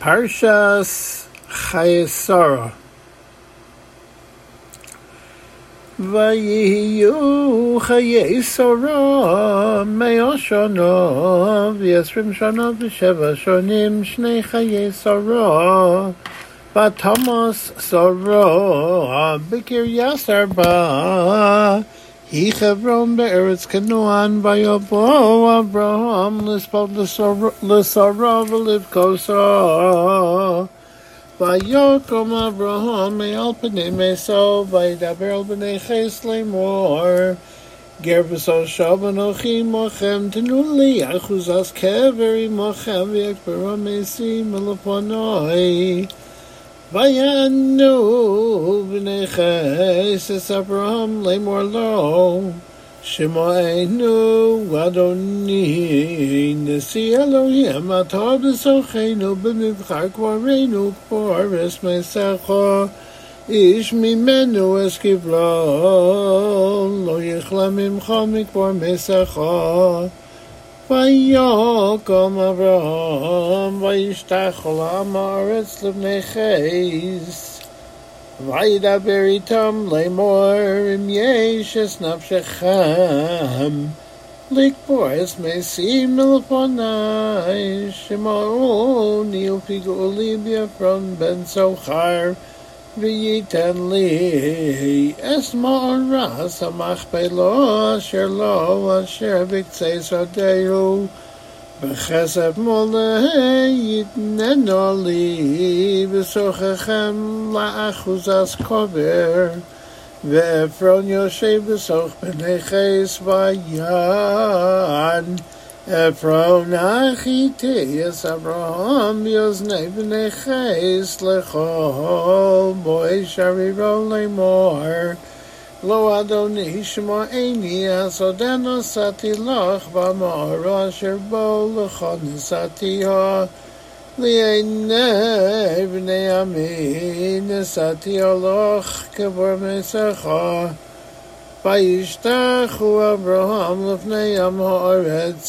Parshas Chayesara. Vayihiyu Chayesara mea shana v'yesrim shana v'sheva shonim shnei Chayesara v'tamas sara b'kiryas arba hi Hebron be'eretz Canaan v'yavo Abraham l'spod l'sara v'livkosa Vayokom Abraham me'al p'nei meso v'yidaber al b'nei ches lemor ger v'sosha v'nochi mochem tenu li achuzas kever imochem v'yekbera mesi meleponoi Vayanu b'nei ches Abraham lemor lo Shemo'enu Adoni Nesi Elohim Atar B'Sochenu B'Mivchar Kvarenu K'Poris Mesecho Ish Mimenu Eskivlo Lo Yichla Mimcha Mikvar Mesecho Vayokom Abraham Vayishtachol Amaretz L'Bnei Ches Vaidaber itam lemor im yeshes nafshechem likboris mesim leponai shema'oni upigu olibia from ben sochar v'yiten li esma'on ras amachpelo asher lo asher v'ktsei sodehu B'chesef moleh yitneno li b'sochechem la'achuzas kover ve'efron yoshev b'soch b'nei ches v'yan Efron achiteyes Abraham yoznei b'nei ches lechol bo'ei shariron lemor Lo Adoni Shmo'eni Asodeno Sati Lach V'amoro Asher Bo L'chon Sati Ho Li'enei B'nei Amin Sati Oloch Kevor Mesecho V'yishtachu Abraham L'fnei Am Ha'aretz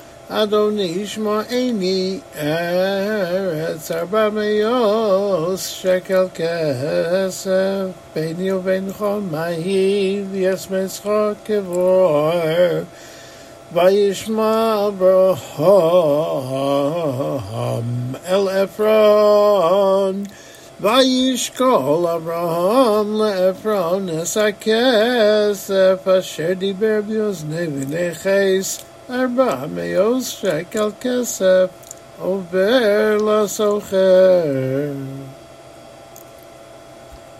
Adoni Shmo'eni Eretz Arba Meos Shekel Kesef Beni Uvencho Mahi V'yes Mescho Kevor Vayishma Abraham El Efron Vayishkol Abraham Le'efron Esakesef Asher Diber B'yoznei B'nei Ches Arba meos shekel kesef over la socher.